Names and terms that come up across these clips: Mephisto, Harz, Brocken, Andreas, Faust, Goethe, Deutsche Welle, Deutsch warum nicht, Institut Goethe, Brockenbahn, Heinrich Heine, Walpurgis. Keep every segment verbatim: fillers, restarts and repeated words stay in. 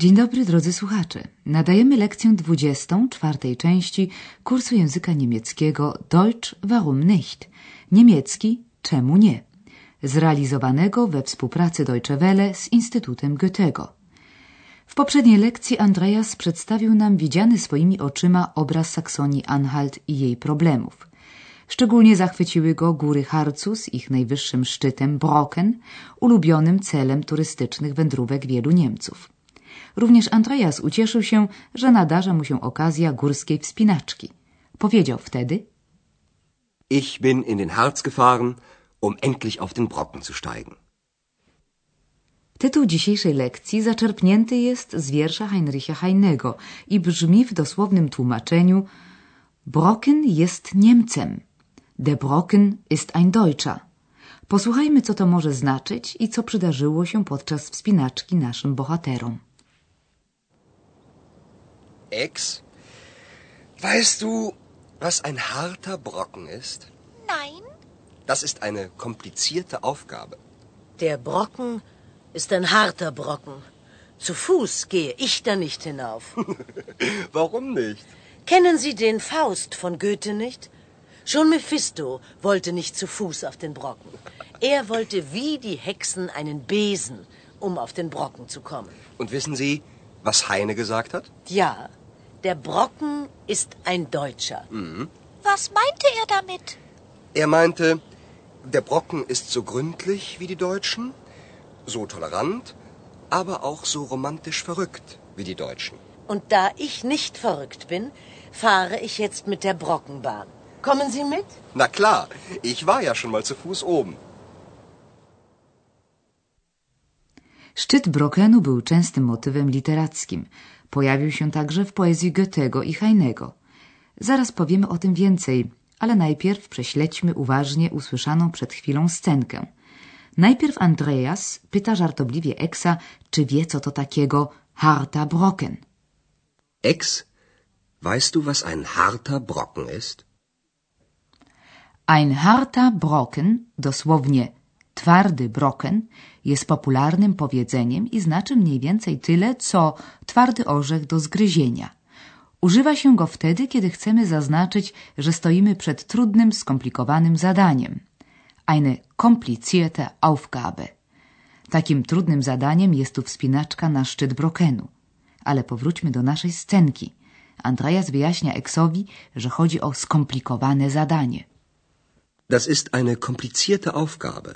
Dzień dobry, drodzy słuchacze. Nadajemy lekcję dwudziestą, czwartej części kursu języka niemieckiego Deutsch warum nicht? Niemiecki czemu nie? Zrealizowanego we współpracy Deutsche Welle z Instytutem Goethego. W poprzedniej lekcji Andreas przedstawił nam widziany swoimi oczyma obraz Saksonii-Anhalt i jej problemów. Szczególnie zachwyciły go góry Harcu z ich najwyższym szczytem Brocken, ulubionym celem turystycznych wędrówek wielu Niemców. Również Andreas ucieszył się, że nadarza mu się okazja górskiej wspinaczki. Powiedział wtedy: Ich bin in den Harz gefahren, um endlich auf den Brocken zu steigen. Tytuł dzisiejszej lekcji zaczerpnięty jest z wiersza Heinricha Heinego i brzmi w dosłownym tłumaczeniu: Brocken jest Niemcem. Der Brocken ist ein Deutscher. Posłuchajmy, co to może znaczyć i co przydarzyło się podczas wspinaczki naszym bohaterom. Ex, weißt du, was ein harter Brocken ist? Nein. Das ist eine komplizierte Aufgabe. Der Brocken ist ein harter Brocken. Zu Fuß gehe ich da nicht hinauf. Warum nicht? Kennen Sie den Faust von Goethe nicht? Schon Mephisto wollte nicht zu Fuß auf den Brocken. Er wollte wie die Hexen einen Besen, um auf den Brocken zu kommen. Und wissen Sie, was Heine gesagt hat? Ja, der Brocken ist ein Deutscher. Mhm. Was meinte er damit? Er meinte, der Brocken ist so gründlich wie die Deutschen, so tolerant, aber auch so romantisch verrückt wie die Deutschen. Und da ich nicht verrückt bin, fahre ich jetzt mit der Brockenbahn. Kommen Sie mit? Na klar, ich war ja schon mal zu Fuß oben. Szczyt Brockenu był częstym motywem literackim. Pojawił się także w poezji Goethego i Heinego. Zaraz powiemy o tym więcej, ale najpierw prześledźmy uważnie usłyszaną przed chwilą scenkę. Najpierw Andreas pyta żartobliwie Exa, czy wie, co to takiego harter Brocken. Ex, weißt du, was ein harter Brocken ist? Ein harter Brocken, dosłownie twardy brocken, jest popularnym powiedzeniem i znaczy mniej więcej tyle, co twardy orzech do zgryzienia. Używa się go wtedy, kiedy chcemy zaznaczyć, że stoimy przed trudnym, skomplikowanym zadaniem. Eine komplizierte Aufgabe. Takim trudnym zadaniem jest tu wspinaczka na szczyt Brockenu. Ale powróćmy do naszej scenki. Andreas wyjaśnia Exowi, że chodzi o skomplikowane zadanie. Das ist eine komplizierte Aufgabe.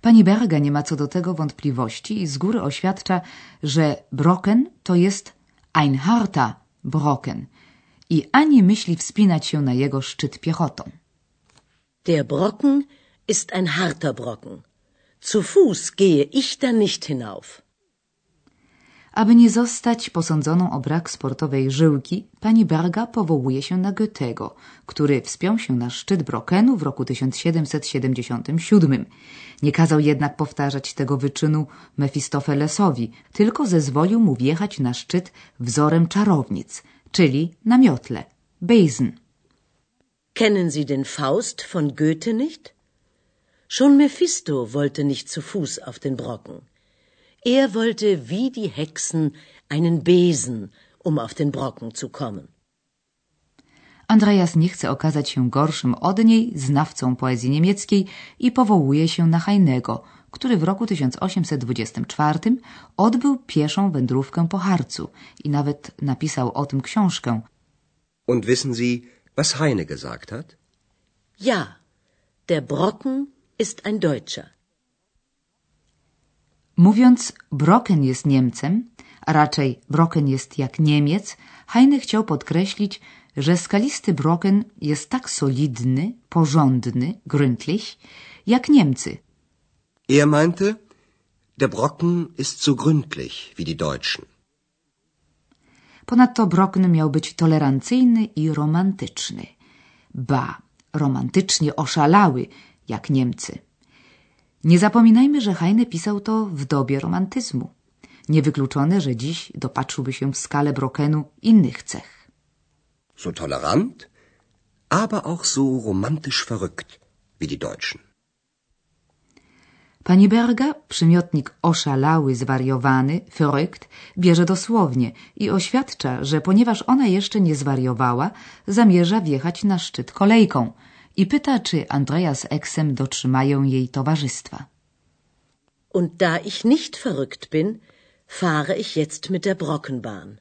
Pani Berga nie ma co do tego wątpliwości i z góry oświadcza, że Brocken to jest ein harter Brocken i ani myśli wspinać się na jego szczyt piechotą. Der Brocken ist ein harter Brocken. Zu Fuß gehe ich da nicht hinauf. Aby nie zostać posądzoną o brak sportowej żyłki, pani Berga powołuje się na Goethego, który wspiął się na szczyt Brockenu w roku tysiąc siedemset siedemdziesiątym siódmym. Nie kazał jednak powtarzać tego wyczynu Mefistofelesowi, tylko zezwolił mu wjechać na szczyt wzorem czarownic, czyli na miotle, Besen. Kennen Sie den Faust von Goethe nicht? Schon Mephisto wollte nicht zu Fuß auf den Brocken. Er wollte wie die Hexen einen Besen, um auf den Brocken zu kommen. Andreas nie chce okazać się gorszym od niej, znawcą poezji niemieckiej, i powołuje się na Heinego, który w roku tysiąc osiemset dwudziestym czwartym odbył pieszą wędrówkę po Harcu i nawet napisał o tym książkę. Und wissen Sie, was Heine gesagt hat? Ja, der Brocken ist ein Deutscher. Mówiąc, Brocken jest Niemcem, a raczej Brocken jest jak Niemiec, Heine chciał podkreślić, że skalisty Brocken jest tak solidny, porządny, gründlich, jak Niemcy. Er meinte, der Brocken ist so gründlich wie die Deutschen. Ponadto Brocken miał być tolerancyjny i romantyczny. Ba, romantycznie oszalały, jak Niemcy. Nie zapominajmy, że Heine pisał to w dobie romantyzmu. Niewykluczone, że dziś dopatrzyłby się w skale Brockenu innych cech. So tolerant, aber auch so romantisch verrückt wie die Deutschen. Pani Berga, przymiotnik oszalały, zwariowany, verrückt, bierze dosłownie i oświadcza, że ponieważ ona jeszcze nie zwariowała, zamierza wjechać na szczyt kolejką i pyta, czy Andreas z Exem dotrzymają jej towarzystwa. Und da ich nicht verrückt bin, fahre ich jetzt mit der Brockenbahn.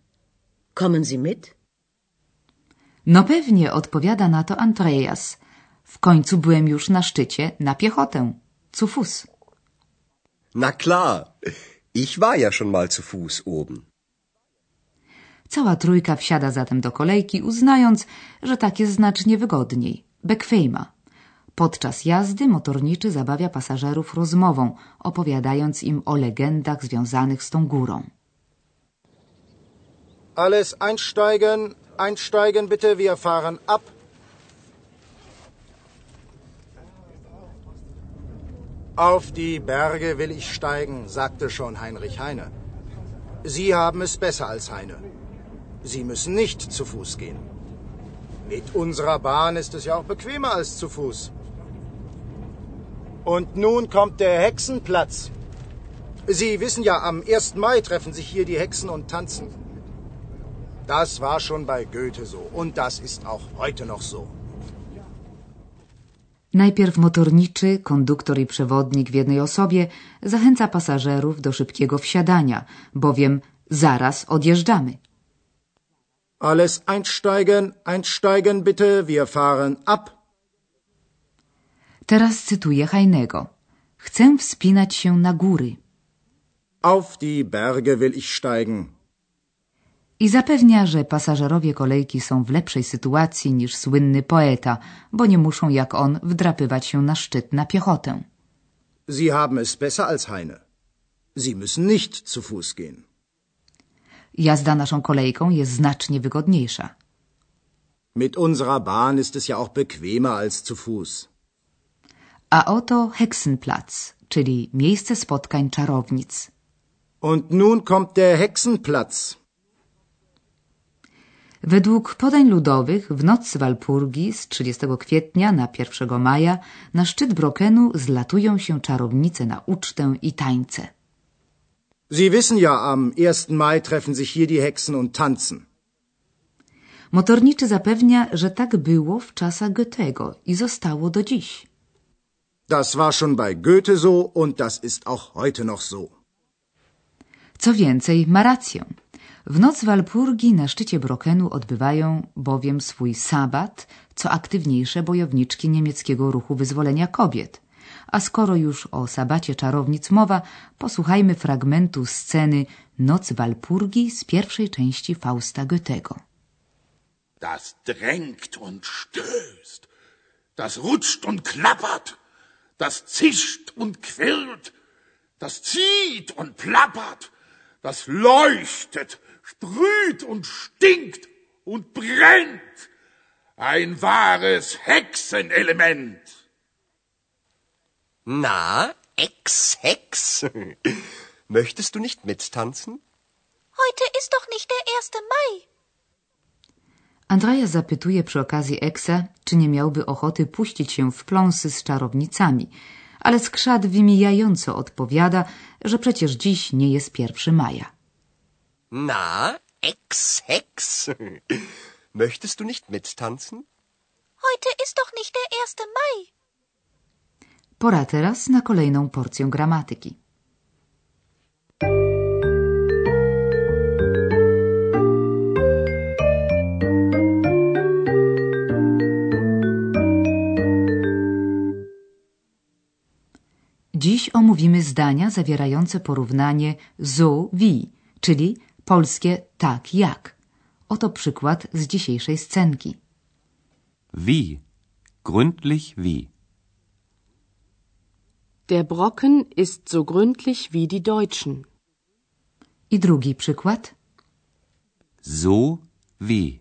Kommen Sie mit? No pewnie, odpowiada na to Andreas. W końcu byłem już na szczycie na piechotę. Zu Fuß. Na klar, ich war ja schon mal zu Fuß oben. Cała trójka wsiada zatem do kolejki, uznając, że tak jest znacznie wygodniej, bequemer. Podczas jazdy motorniczy zabawia pasażerów rozmową, opowiadając im o legendach związanych z tą górą. Alles einsteigen, einsteigen bitte, wir fahren ab. Auf die Berge will ich steigen, sagte schon Heinrich Heine. Sie haben es besser als Heine. Sie müssen nicht zu Fuß gehen. Mit unserer Bahn ist es ja auch bequemer als zu Fuß. Und nun kommt der Hexenplatz. Sie wissen ja, am ersten Mai treffen sich hier die Hexen und tanzen. Das war schon bei Goethe so und das ist auch heute noch so. Najpierw motorniczy, konduktor i przewodnik w jednej osobie zachęca pasażerów do szybkiego wsiadania, bowiem zaraz odjeżdżamy. Alles einsteigen, einsteigen bitte, wir fahren ab. Teraz cytuję Heinego. Chcę wspinać się na góry. Auf die Berge will ich steigen. I zapewnia, że pasażerowie kolejki są w lepszej sytuacji niż słynny poeta, bo nie muszą jak on wdrapywać się na szczyt na piechotę. Sie haben es besser als Heine. Sie müssen nicht zu Fuß gehen. Jazda naszą kolejką jest znacznie wygodniejsza. Mit unserer Bahn ist es ja auch bequemer als zu Fuß. A oto Hexenplatz, czyli miejsce spotkań czarownic. Und nun kommt der Hexenplatz. Według podań ludowych w noc z Walpurgi z trzydziestego kwietnia na pierwszego maja na szczyt Brockenu zlatują się czarownice na ucztę i tańce. Sie wissen ja, am ersten Mai treffen sich hier die Hexen und tanzen. Motorniczy zapewnia, że tak było w czasach Goethego i zostało do dziś. Das war schon bei Goethe so und das ist auch heute noch so. Co więcej, ma rację. W noc Walpurgi na szczycie Brockenu odbywają bowiem swój sabat, co aktywniejsze bojowniczki niemieckiego ruchu wyzwolenia kobiet. A skoro już o sabacie czarownic mowa, posłuchajmy fragmentu sceny Noc Walpurgi z pierwszej części Fausta Goethego. Das drängt und stößt, das rutscht und klappert, das zischt und quirlt, das zieht und plappert, das leuchtet, sprüht und stinkt und brennt. Ein wahres Hexenelement. Na, Hex, Hex, möchtest du nicht mittanzen? Heute ist doch nicht der ersten Mai. Andreas zapytuje przy okazji Exa, czy nie miałby ochoty puścić się w pląsy z czarownicami, ale Skrzat wymijająco odpowiada, że przecież dziś nie jest pierwszego maja. Na, Hex, Hex, möchtest du nicht mittanzen? Heute ist doch nicht der ersten Mai. Pora teraz na kolejną porcję gramatyki. Dziś omówimy zdania zawierające porównanie so wie, czyli polskie tak jak. Oto przykład z dzisiejszej scenki. Wie, gründlich wie. Der Brocken ist so gründlich wie die Deutschen. I drugi przykład. So wie.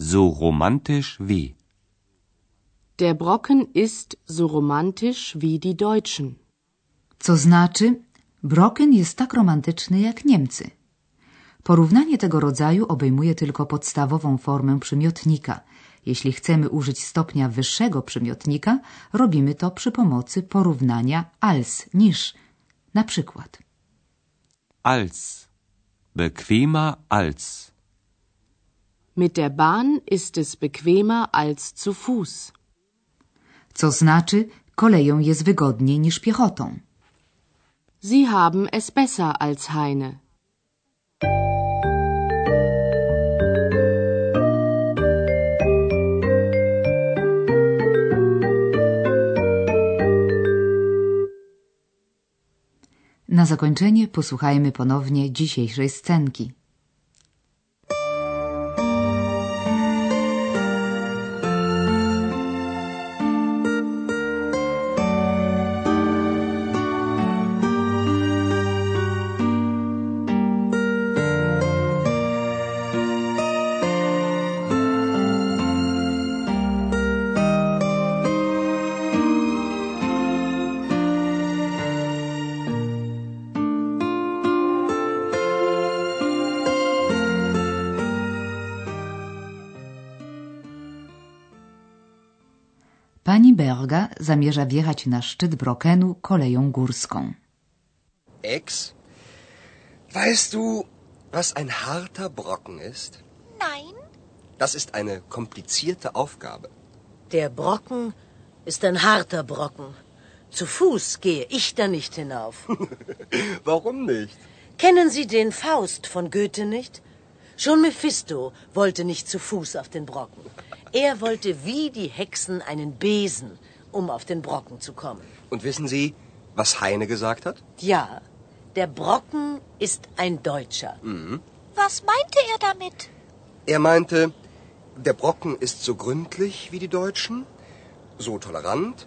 So romantisch wie. Der Brocken ist so romantisch wie die Deutschen. Co znaczy, Brocken jest tak romantyczny jak Niemcy. Porównanie tego rodzaju obejmuje tylko podstawową formę przymiotnika – Jeśli chcemy użyć stopnia wyższego przymiotnika, robimy to przy pomocy porównania als, niż. Na przykład. Als. Bequemer als. Mit der Bahn ist es bequemer als zu Fuß. Co znaczy, koleją jest wygodniej niż piechotą. Sie haben es besser als Heine. Na zakończenie posłuchajmy ponownie dzisiejszej scenki. Pani Berga zamierza wjechać na szczyt Brockenu koleją górską. Ex, weißt du, was ein harter Brocken ist? Nein. Das ist eine komplizierte Aufgabe. Der Brocken ist ein harter Brocken. Zu Fuß gehe ich da nicht hinauf. Warum nicht? Kennen Sie den Faust von Goethe nicht? Schon Mephisto wollte nicht zu Fuß auf den Brocken. Er wollte wie die Hexen einen Besen, um auf den Brocken zu kommen. Und wissen Sie, was Heine gesagt hat? Ja, der Brocken ist ein Deutscher. Mhm. Was meinte er damit? Er meinte, der Brocken ist so gründlich wie die Deutschen, so tolerant,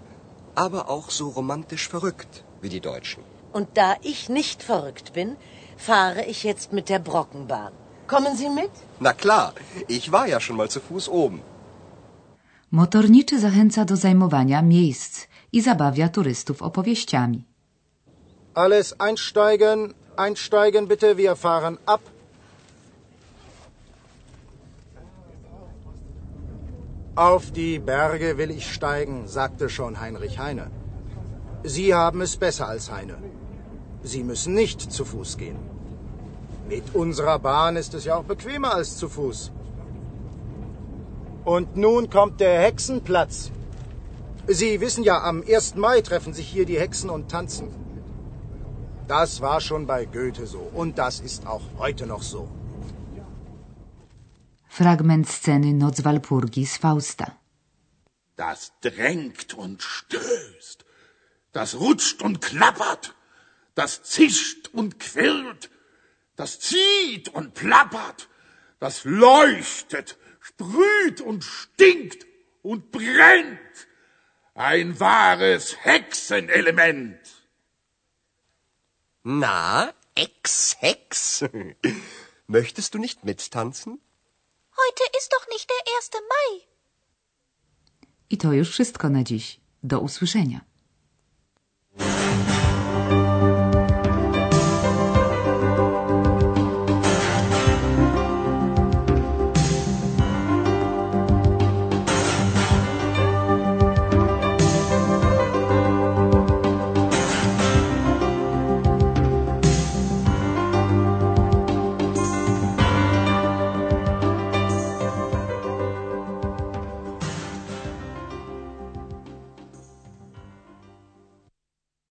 aber auch so romantisch verrückt wie die Deutschen. Und da ich nicht verrückt bin, fahre ich jetzt mit der Brockenbahn. Kommen Sie mit? Na klar, ich war ja schon mal zu Fuß oben. Motorniczy zachęca do zajmowania miejsc i zabawia turystów opowieściami. Alles einsteigen, einsteigen bitte, wir fahren ab. Auf die Berge will ich steigen, sagte schon Heinrich Heine. Sie haben es besser als Heine. Sie müssen nicht zu Fuß gehen. Mit unserer Bahn ist es ja auch bequemer als zu Fuß. Und nun kommt der Hexenplatz. Sie wissen ja, am ersten Mai treffen sich hier die Hexen und tanzen. Das war schon bei Goethe so und das ist auch heute noch so. Fragment Szeny Noc Walpurgis Fausta. Das drängt und stößt. Das rutscht und klappert. Das zischt und quirlt. Das zieht und plappert, das leuchtet, sprüht und stinkt und brennt. Ein wahres Hexenelement. Na, Ex, Hex, möchtest du nicht mittanzen? Heute ist doch nicht der erste Mai. I to już wszystko na dziś. Do usłyszenia.